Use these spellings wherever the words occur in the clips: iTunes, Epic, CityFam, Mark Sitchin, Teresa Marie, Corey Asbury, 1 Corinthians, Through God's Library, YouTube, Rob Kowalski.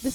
This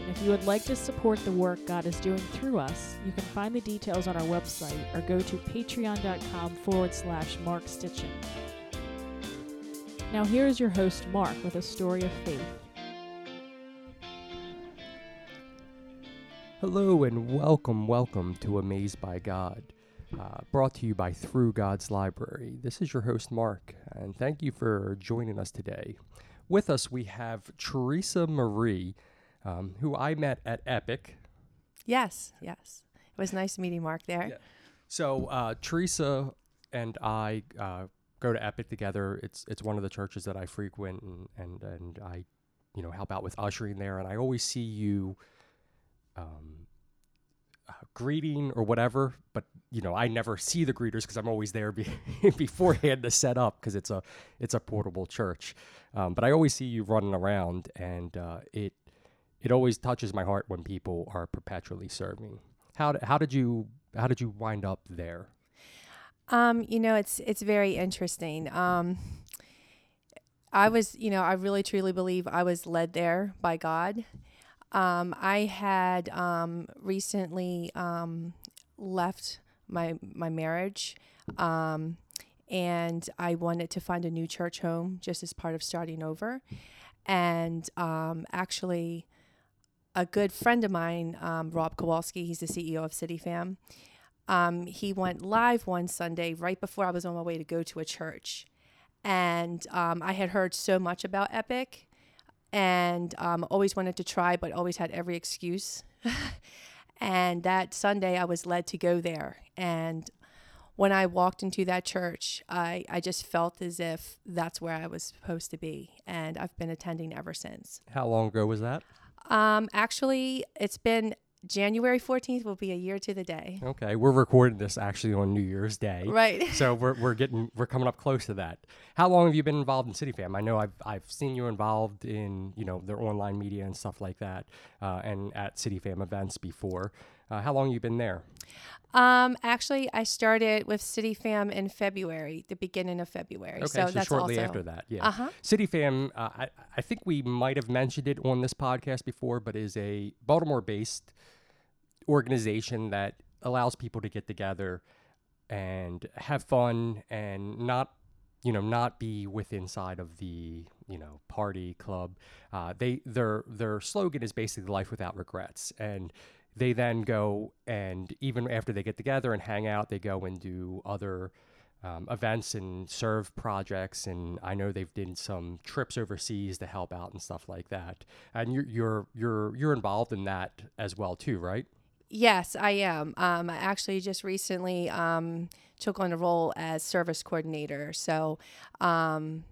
And if you would like to support the work God is doing through us, you can find the details on our website or go to patreon.com/Mark Stitchin. Now here is your host, Mark, with a story of faith. Hello and welcome to Amazed by God, brought to you by Through God's Library. This is your host, Mark, and thank you for joining us today. With us, we have Teresa Marie, who I met at Epic. Yes. It was nice meeting Mark there. Yeah. So Teresa and I go to Epic together. It's one of the churches that I frequent, and I, help out with ushering there. And I always see you greeting or whatever, but I never see the greeters because I'm always there beforehand to set up, because it's a portable church. But I always see you running around, and it always touches my heart when people are perpetually serving. How did you wind up there? It's very interesting. I was, I really truly believe I was led there by God. I had recently left my marriage, and I wanted to find a new church home just as part of starting over. And actually, a good friend of mine, Rob Kowalski, he's the CEO of CityFam. He went live one Sunday right before I was on my way to go to a church. And I had heard so much about Epic, and always wanted to try, but always had every excuse. And that Sunday I was led to go there. And when I walked into that church, I just felt as if that's where I was supposed to be. And I've been attending ever since. How long ago was that? Actually, it's been January 14th will be a year to the day. Okay. We're recording this actually on New Year's Day. Right. So we're coming up close to that. How long have you been involved in CityFam? I know I've seen you involved in, their online media and stuff like that, and at CityFam events before. How long have you been there? Actually, I started with CityFam in February, the beginning of February. Okay, so that's shortly after that, yeah. Uh-huh. CityFam, I think we might have mentioned it on this podcast before, but is a Baltimore-based organization that allows people to get together and have fun and not be inside of the, party club. Their slogan is basically life without regrets, and they then go, and even after they get together and hang out, they go and do other events and serve projects. And I know they've done some trips overseas to help out and stuff like that. And you're involved in that as well too, right? Yes, I am. I actually just recently took on a role as service coordinator. So, I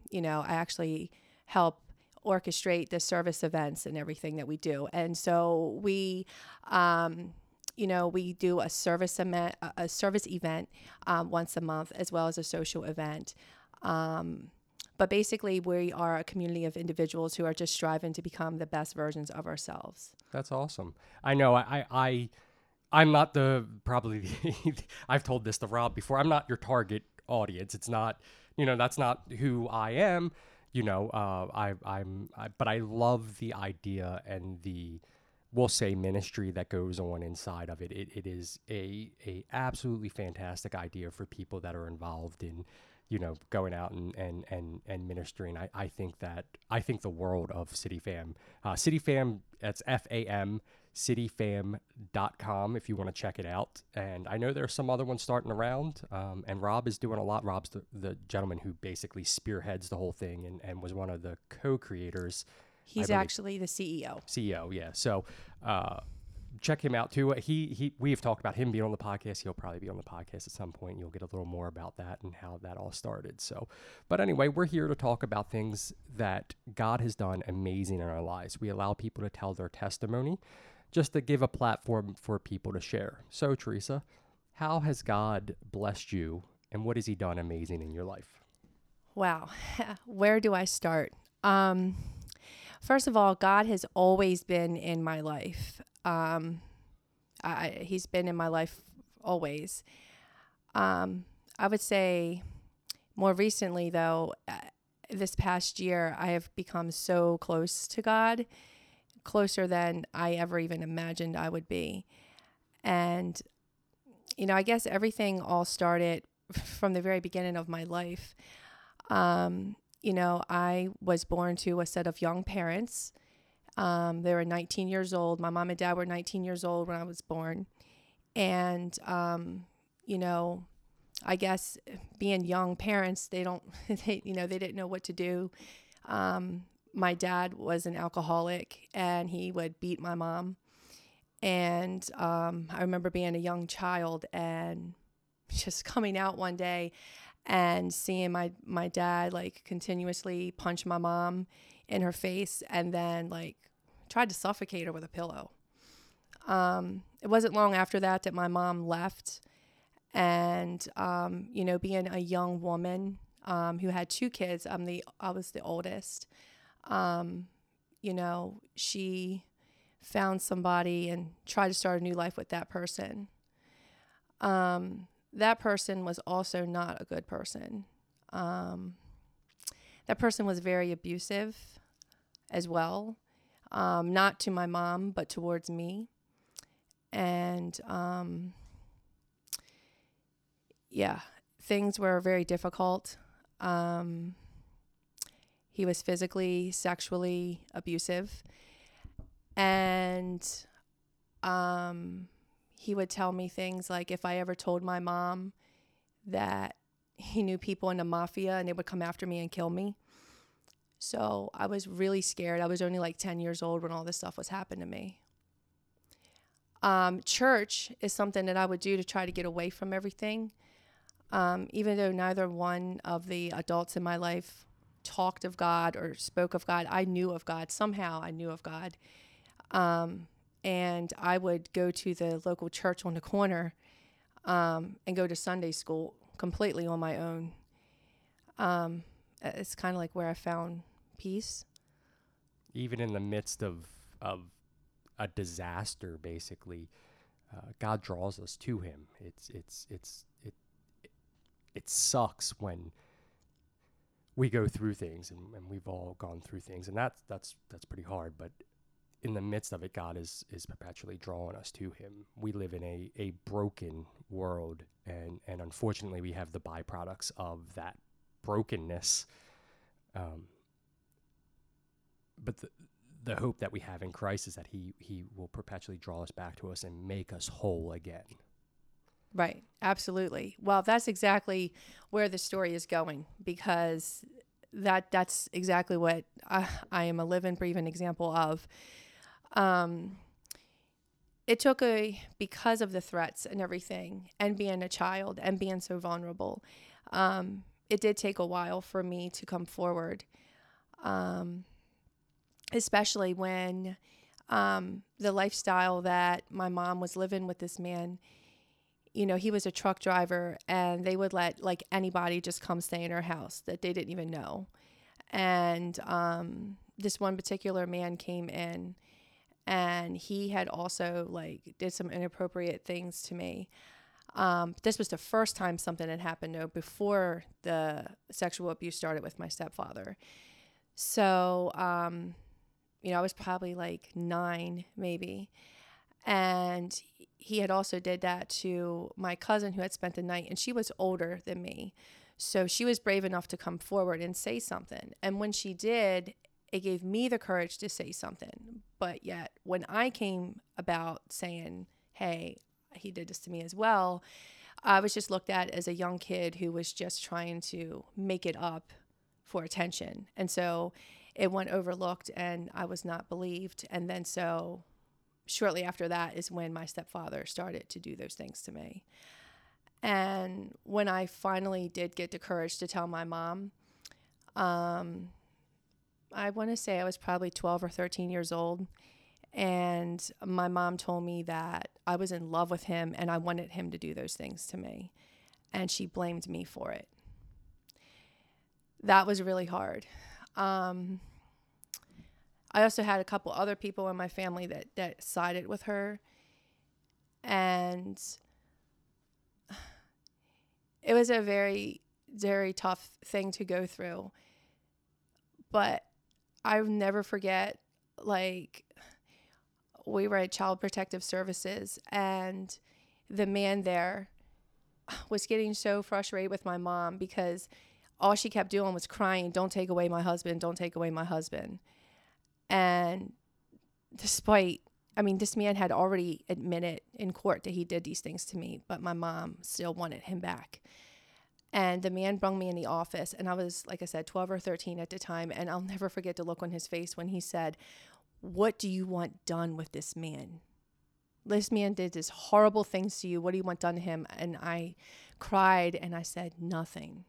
actually help orchestrate the service events and everything that we do. And so we, we do a service event once a month, as well as a social event. But basically, we are a community of individuals who are just striving to become the best versions of ourselves. That's awesome. I know. I'm not I've told this to Rob before. I'm not your target audience. It's not, that's not who I am. But I love the idea and the, we'll say, ministry that goes on inside of it. It is a absolutely fantastic idea for people that are involved in, going out and ministering. I think the world of CityFam. CityFam, that's FAM, cityfam.com if you want to check it out. And I know there's some other ones starting around, and Rob is doing a lot. Rob's the gentleman who basically spearheads the whole thing and was one of the co-creators. He's actually the CEO. CEO, yeah. So check him out too. We have talked about him being on the podcast. He'll probably be on the podcast at some point. You'll get a little more about that and how that all started. So, but anyway, we're here to talk about things that God has done amazing in our lives. We allow people to tell their testimony. just to give a platform for people to share. So, Teresa, how has God blessed you, and what has He done amazing in your life? Wow. Where do I start? First of all, God has always been in my life. He's been in my life always. I would say more recently, though, this past year, I have become so close to God, closer than I ever even imagined I would be. And, you know, I guess everything all started from the very beginning of my life. You know, I was born to a set of young parents. They were 19 years old. My mom and dad were 19 years old when I was born. And, you know, I guess being young parents, they didn't know what to do. My dad was an alcoholic, and he would beat my mom. And I remember being a young child and just coming out one day and seeing my dad like continuously punch my mom in her face, and then like tried to suffocate her with a pillow. It wasn't long after that my mom left. And, you know, being a young woman, who had two kids, I was the oldest, you know, she found somebody and tried to start a new life with that person. That person was also not a good person. That person was very abusive as well, not to my mom, but towards me. And, yeah, things were very difficult. He was physically, sexually abusive. And he would tell me things like if I ever told my mom that he knew people in the mafia and they would come after me and kill me. So I was really scared. I was only like 10 years old when all this stuff was happening to me. Church is something that I would do to try to get away from everything. Even though neither one of the adults in my life talked of God or spoke of God, I knew of God. Somehow I knew of God. And I would go to the local church on the corner and go to Sunday school completely on my own. It's kind of like where I found peace. Even in the midst of a disaster, basically, God draws us to Him. It sucks when we go through things, and we've all gone through things, and that's pretty hard. But in the midst of it, God is perpetually drawing us to Him. We live in a broken world, and unfortunately, we have the byproducts of that brokenness. But the hope that we have in Christ is that He will perpetually draw us back to us and make us whole again. Right. Absolutely. Well, that's exactly where the story is going, because that's exactly what I am a living, breathing example of. It took because of the threats and everything, and being a child and being so vulnerable, it did take a while for me to come forward. Especially when, the lifestyle that my mom was living with this man, you know, he was a truck driver, and they would let like anybody just come stay in her house that they didn't even know. And this one particular man came in, and he had also like did some inappropriate things to me. This was the first time something had happened, though, before the sexual abuse started with my stepfather. So, you know, I was probably like 9 maybe. And he had also did that to my cousin who had spent the night, and she was older than me. So she was brave enough to come forward and say something. And when she did, it gave me the courage to say something. But yet when I came about saying, hey, he did this to me as well, I was just looked at as a young kid who was just trying to make it up for attention. And so it went overlooked, and I was not believed. And then so shortly after that is when my stepfather started to do those things to me. And when I finally did get the courage to tell my mom, I want to say I was probably 12 or 13 years old. And my mom told me that I was in love with him and I wanted him to do those things to me. And she blamed me for it. That was really hard. I also had a couple other people in my family that sided with her. And it was a very, very tough thing to go through. But I'll never forget, we were at Child Protective Services, and the man there was getting so frustrated with my mom because all she kept doing was crying, "Don't take away my husband, don't take away my husband." And this man had already admitted in court that he did these things to me, but my mom still wanted him back. And the man brought me in the office, and I was, 12 or 13 at the time, and I'll never forget the look on his face when he said, "What do you want done with this man? This man did these horrible things to you. What do you want done to him?" And I cried, and I said, "Nothing.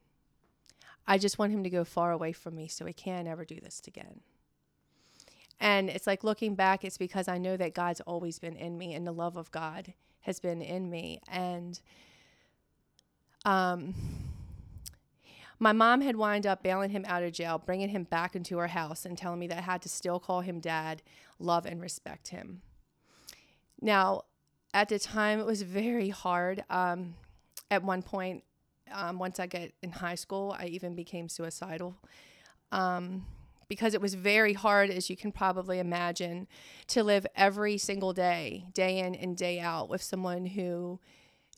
I just want him to go far away from me so he can't ever do this again." And it's looking back, it's because I know that God's always been in me, and the love of God has been in me. And my mom had wind up bailing him out of jail, bringing him back into her house, and telling me that I had to still call him dad, love and respect him. Now, at the time, it was very hard. At one point, once I got in high school, I even became suicidal because it was very hard, as you can probably imagine, to live every single day, day in and day out, with someone who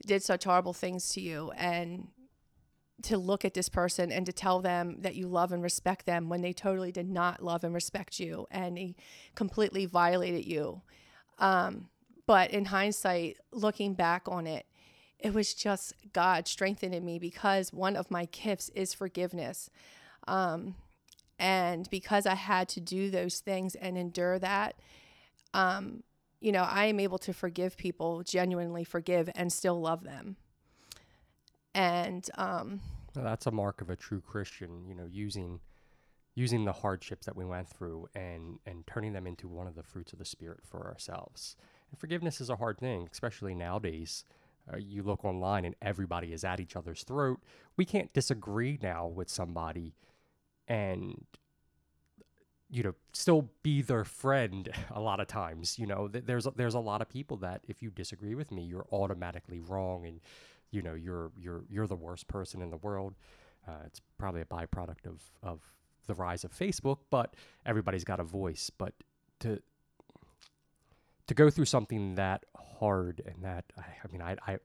did such horrible things to you, and to look at this person and to tell them that you love and respect them when they totally did not love and respect you, and he completely violated you. But in hindsight, looking back on it, it was just God strengthening me, because one of my gifts is forgiveness. And because I had to do those things and endure that, I am able to forgive people, genuinely forgive, and still love them. And well, that's a mark of a true Christian, using the hardships that we went through and turning them into one of the fruits of the Spirit for ourselves. And forgiveness is a hard thing, especially nowadays. You look online and everybody is at each other's throat. We can't disagree now with somebody and still be their friend a lot of times. There's a lot of people that if you disagree with me, you're automatically wrong, and you're the worst person in the world. It's probably a byproduct of the rise of Facebook, but everybody's got a voice. But to go through something that hard and that,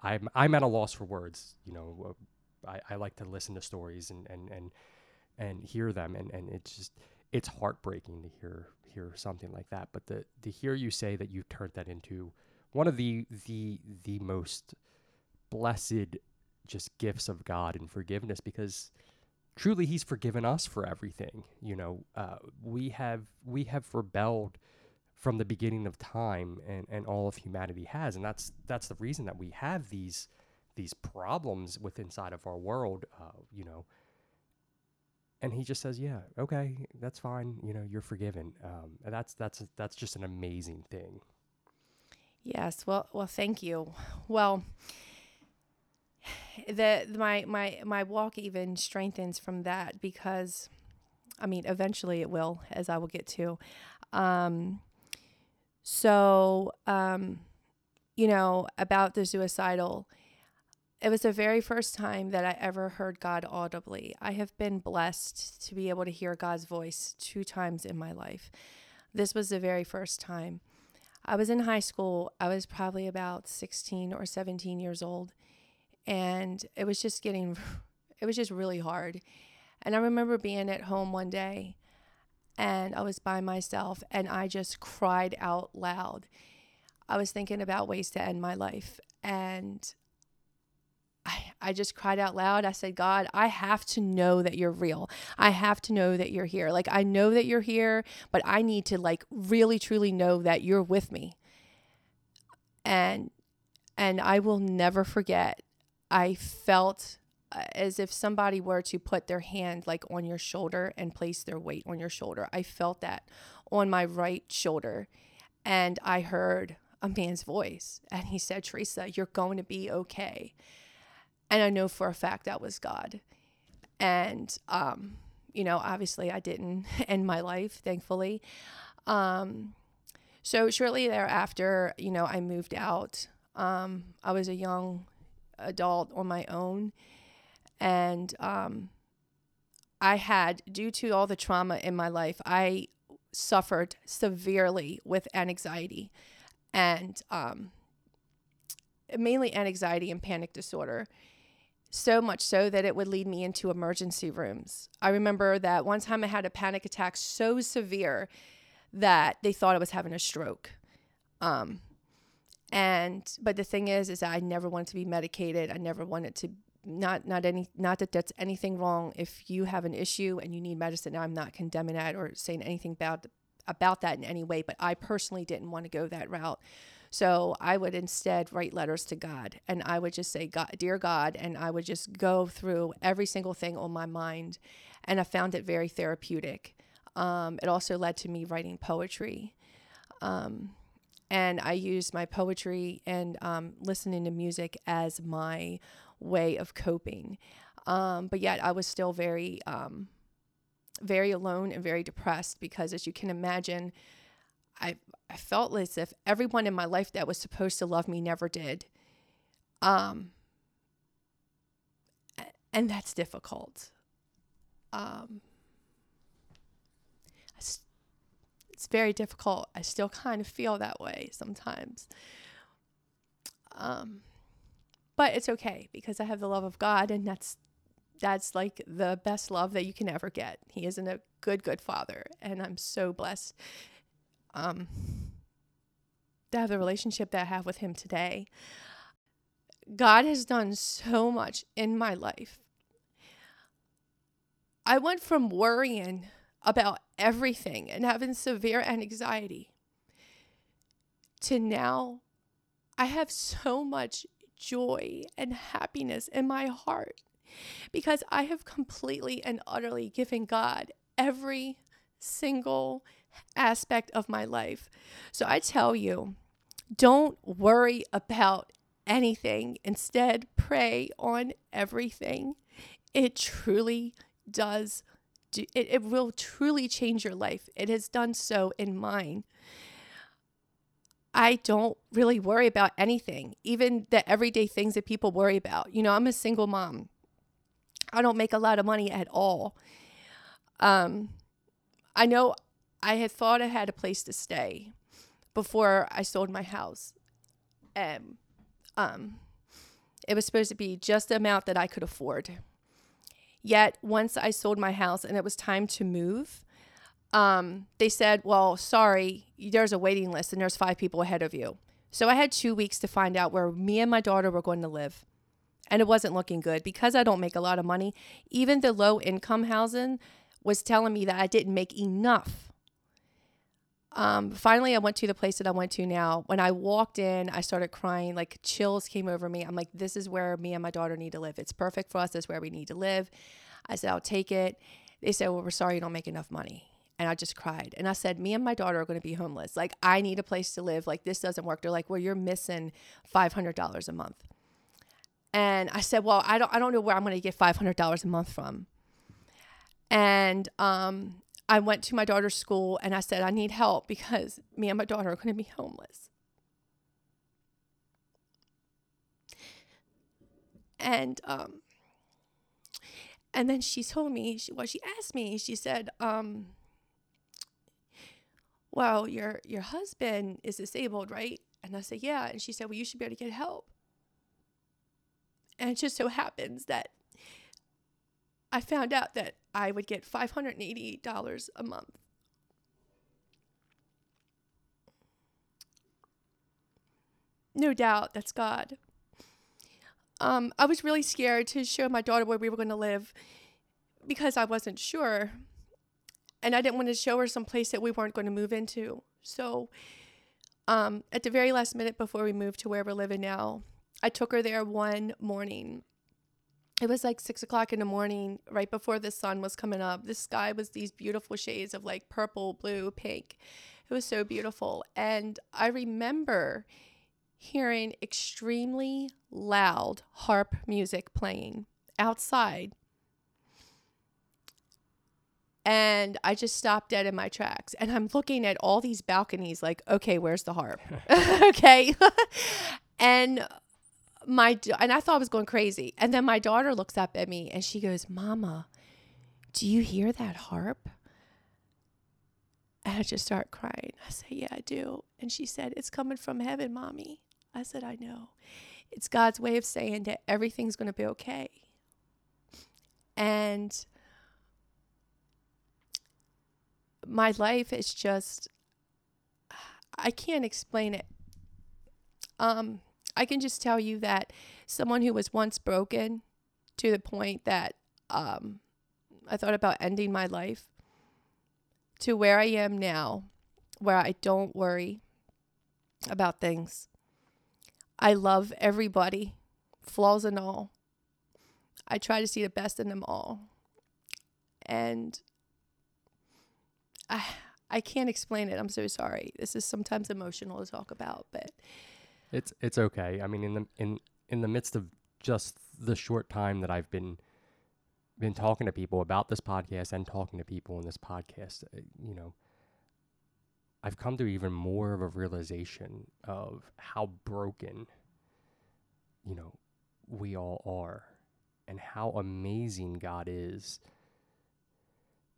I'm at a loss for words. I like to listen to stories and hear them, and it's heartbreaking to hear something like that. But to hear you say that you've turned that into one of the most blessed just gifts of God and forgiveness, because truly he's forgiven us for everything. We have rebelled from the beginning of time, and all of humanity has, and that's the reason that we have these problems with inside of our world. And he just says, "Yeah, okay, that's fine. You're forgiven." And that's just an amazing thing. Yes. Well, thank you. Well, my walk even strengthens from that, because eventually it will, as I will get to. About the suicidal, it was the very first time that I ever heard God audibly. I have been blessed to be able to hear God's voice 2 times in my life. This was the very first time. I was in high school. I was probably about 16 or 17 years old. And it was just really hard. And I remember being at home one day, and I was by myself, and I just cried out loud. I was thinking about ways to end my life, and I just cried out loud. I said, "God, I have to know that you're real. I have to know that you're here. I know that you're here, but I need to really truly know that you're with me." And I will never forget, I felt as if somebody were to put their hand on your shoulder and place their weight on your shoulder. I felt that on my right shoulder. And I heard a man's voice, and he said, "Teresa, you're going to be okay." And I know for a fact that was God. And, you know, obviously I didn't end my life, thankfully. So shortly thereafter, you know, I moved out. I was a young adult on my own. And I had, due to all the trauma in my life, I suffered severely with anxiety and mainly anxiety and panic disorder. So much so that it would lead me into emergency rooms. I remember that one time I had a panic attack so severe that they thought I was having a stroke. But the thing is that I never wanted to be medicated. I never wanted to, not that that's anything wrong. If you have an issue and you need medicine, I'm not condemning that or saying anything about that in any way, but I personally didn't want to go that route. So I would instead write letters to God, and I would just say, "God, dear God," and I would just go through every single thing on my mind, and I found it very therapeutic. It also led to me writing poetry, and I used my poetry and listening to music as my way of coping. But yet I was still very, very alone and very depressed because, as you can imagine, I felt as if everyone in my life that was supposed to love me never did. And that's difficult. It's very difficult. I still kind of feel that way sometimes. But it's okay because I have the love of God, and that's like the best love that you can ever get. He is a good, good father, and I'm so blessed to have the relationship that I have with him today. God has done so much in my life. I went from worrying about everything and having severe anxiety to now I have so much joy and happiness in my heart because I have completely and utterly given God every single aspect of my life. So I tell you, don't worry about anything. Instead, pray on everything. It truly does. It will truly change your life. It has done so in mine. I don't really worry about anything, even the everyday things that people worry about. You know, I'm a single mom. I don't make a lot of money at all. I know I had thought I had a place to stay before I sold my house. And it was supposed to be just the amount that I could afford. Yet once I sold my house and it was time to move, they said, "Well, sorry, there's a waiting list and there's 5 people ahead of you." So I had 2 weeks to find out where me and my daughter were going to live. And it wasn't looking good because I don't make a lot of money. Even the low income housing was telling me that I didn't make enough. Finally, I went to the place that I went to now. When I walked in, I started crying, like chills came over me. I'm like, this is where me and my daughter need to live. It's perfect for us. That's where we need to live. I said, I'll take it. They said, well, we're sorry you don't make enough money. And I just cried. And I said, me and my daughter are going to be homeless. Like, I need a place to live. Like, this doesn't work. They're like, well, you're missing $500 a month. And I said, well, I don't know where I'm going to get $500 a month from. And I went to my daughter's school and I said, I need help because me and my daughter are going to be homeless. And then she told me, she asked me, she said, well, your husband is disabled, right? And I said, yeah. And she said, well, you should be able to get help. And it just so happens that I found out that I would get $580 a month. No doubt, that's God. I was really scared to show my daughter where we were going to live because I wasn't sure. And I didn't want to show her some place that we weren't going to move into. So at the very last minute before we moved to where we're living now, I took her there one morning. It was like 6 o'clock in the morning, right before the sun was coming up. The sky was these beautiful shades of like purple, blue, pink. It was so beautiful. And I remember hearing extremely loud harp music playing outside. And I just stopped dead in my tracks. And I'm looking at all these balconies like, okay, where's the harp? Okay. And I thought I was going crazy. And then my daughter looks up at me and she goes, "Mama, do you hear that harp?" And I just start crying. I say, "Yeah, I do." And she said, "It's coming from heaven, Mommy." I said, "I know. It's God's way of saying that everything's going to be okay." And my life is just, I can't explain it. I can just tell you that someone who was once broken to the point that I thought about ending my life, to where I am now, where I don't worry about things. I love everybody, flaws and all. I try to see the best in them all. And I can't explain it. I'm so sorry. This is sometimes emotional to talk about, but it's okay. I mean, in the midst of just the short time that I've been talking to people about this podcast and talking to people in this podcast, you know, I've come to even more of a realization of how broken, you know, we all are, and how amazing God is,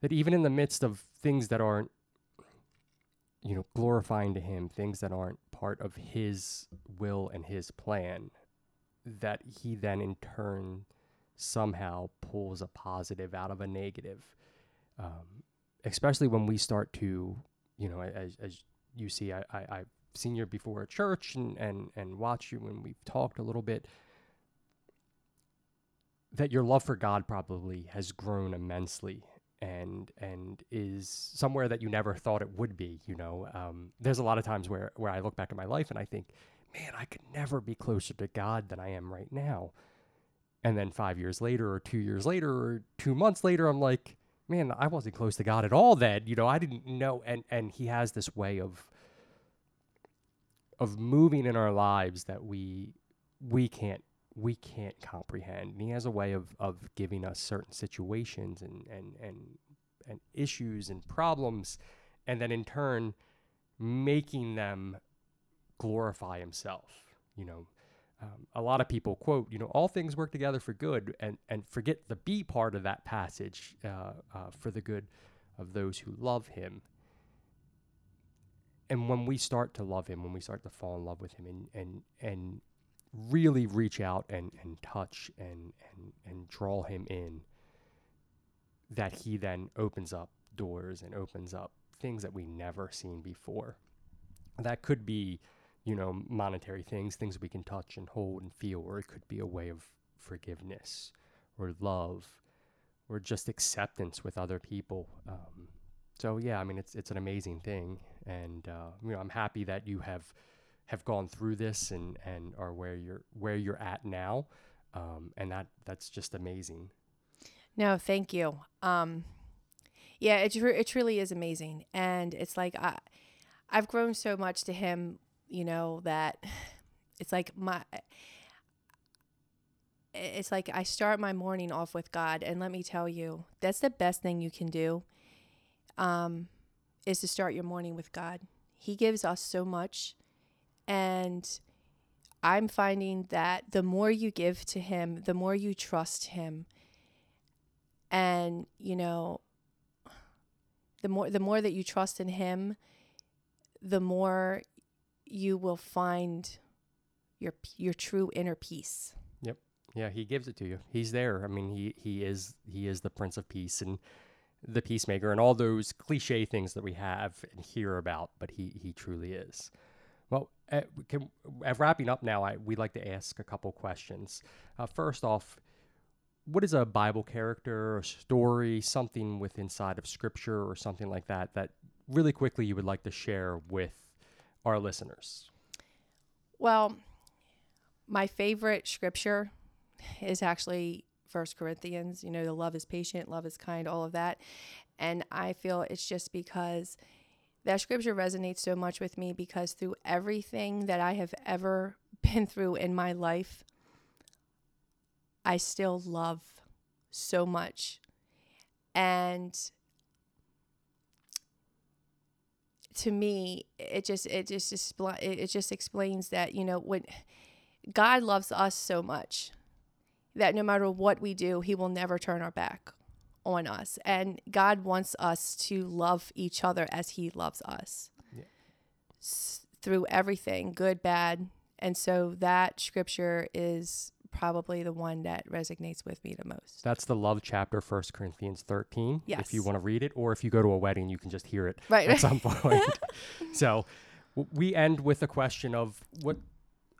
that even in the midst of things that aren't, you know, glorifying to Him, things that aren't part of His will and His plan, that He then in turn somehow pulls a positive out of a negative, especially when we start to, you know, as you see, I've seen you before at church and watched you, and we've talked a little bit, that your love for God probably has grown immensely and is somewhere that you never thought it would be, you know. There's a lot of times where I look back at my life and I think, man, I could never be closer to God than I am right now. And then 5 years later or 2 years later or 2 months later, I'm like, man, I wasn't close to God at all then. You know, I didn't know. And He has this way of moving in our lives that we can't comprehend. And He has a way of giving us certain situations and issues and problems, and then in turn making them glorify Himself, you know. A lot of people quote, you know, all things work together for good, and forget the B part of that passage, for the good of those who love Him. And when we start to love Him, when we start to fall in love with Him and really reach out and touch and draw Him in, that He then opens up doors and opens up things that we never seen before. That could be, you know, monetary things, things we can touch and hold and feel, or it could be a way of forgiveness or love or just acceptance with other people. So yeah, I mean, it's an amazing thing. And, you know, I'm happy that you have gone through this and are where you're at now. And that's just amazing. No, thank you. Yeah, it truly is amazing. And it's like, I've grown so much to Him, you know, that it's like I start my morning off with God. And let me tell you, that's the best thing you can do, is to start your morning with God. He gives us so much. And I'm finding that the more you give to Him, the more you trust Him. And, you know, the more that you trust in Him, the more you will find your true inner peace. Yep. Yeah, He gives it to you. He's there. I mean, he is the Prince of Peace and the peacemaker and all those cliche things that we have and hear about, but he truly is. Well, wrapping up now, we'd like to ask a couple questions. First off, what is a Bible character, a story, something with inside of Scripture or something like that, that really quickly you would like to share with our listeners? Well, my favorite scripture is actually 1 Corinthians, you know, the love is patient, love is kind, all of that. And I feel it's just because That scripture resonates so much with me because through everything that I have ever been through in my life, I still love so much. And to me, it just explains that, you know, when God loves us so much that no matter what we do, he will never turn our back on us. And God wants us to love each other as he loves us, yeah, through everything, good, bad. And so that scripture is probably the one that resonates with me the most. That's the love chapter, 1 Corinthians 13. Yes. If you want to read it, or if you go to a wedding, you can just hear it at some point. So we end with a question of what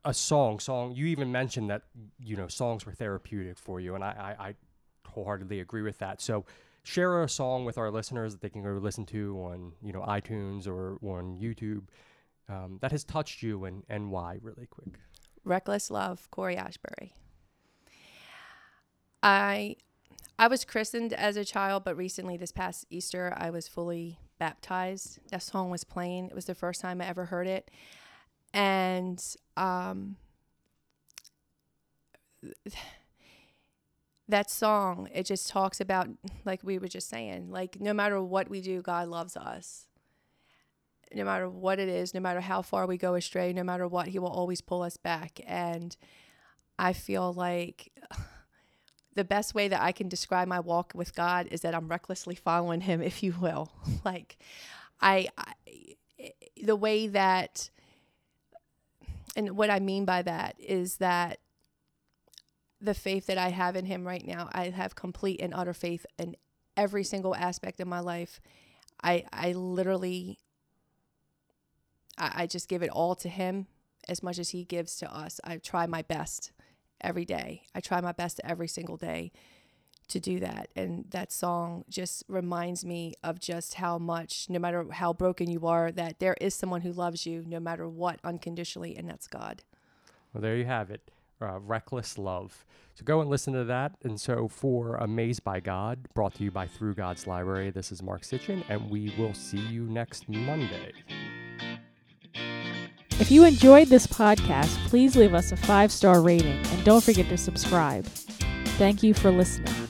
a song. You even mentioned that, you know, songs were therapeutic for you. And I wholeheartedly agree with that. So share a song with our listeners that they can go listen to on, you know, iTunes or on YouTube that has touched you and why, really quick. Reckless Love, Corey Asbury. I was christened as a child, but recently this past Easter, I was fully baptized. That song was playing. It was the first time I ever heard it. And that song, it just talks about, like we were just saying, like no matter what we do, God loves us. No matter what it is, no matter how far we go astray, no matter what, he will always pull us back. And I feel like the best way that I can describe my walk with God is that I'm recklessly following him, if you will. Like I the way that, and what I mean by that is that the faith that I have in him right now, I have complete and utter faith in every single aspect of my life. I just give it all to him as much as he gives to us. I try my best every day. I try my best every single day to do that. And that song just reminds me of just how much, no matter how broken you are, that there is someone who loves you no matter what, unconditionally, and that's God. Well, there you have it. Reckless Love. So go and listen to that. And so for Amazed by God, brought to you by Through God's Library, this is Mark Sitchin, and we will see you next Monday. If you enjoyed this podcast, please leave us a 5-star rating and don't forget to subscribe. Thank you for listening.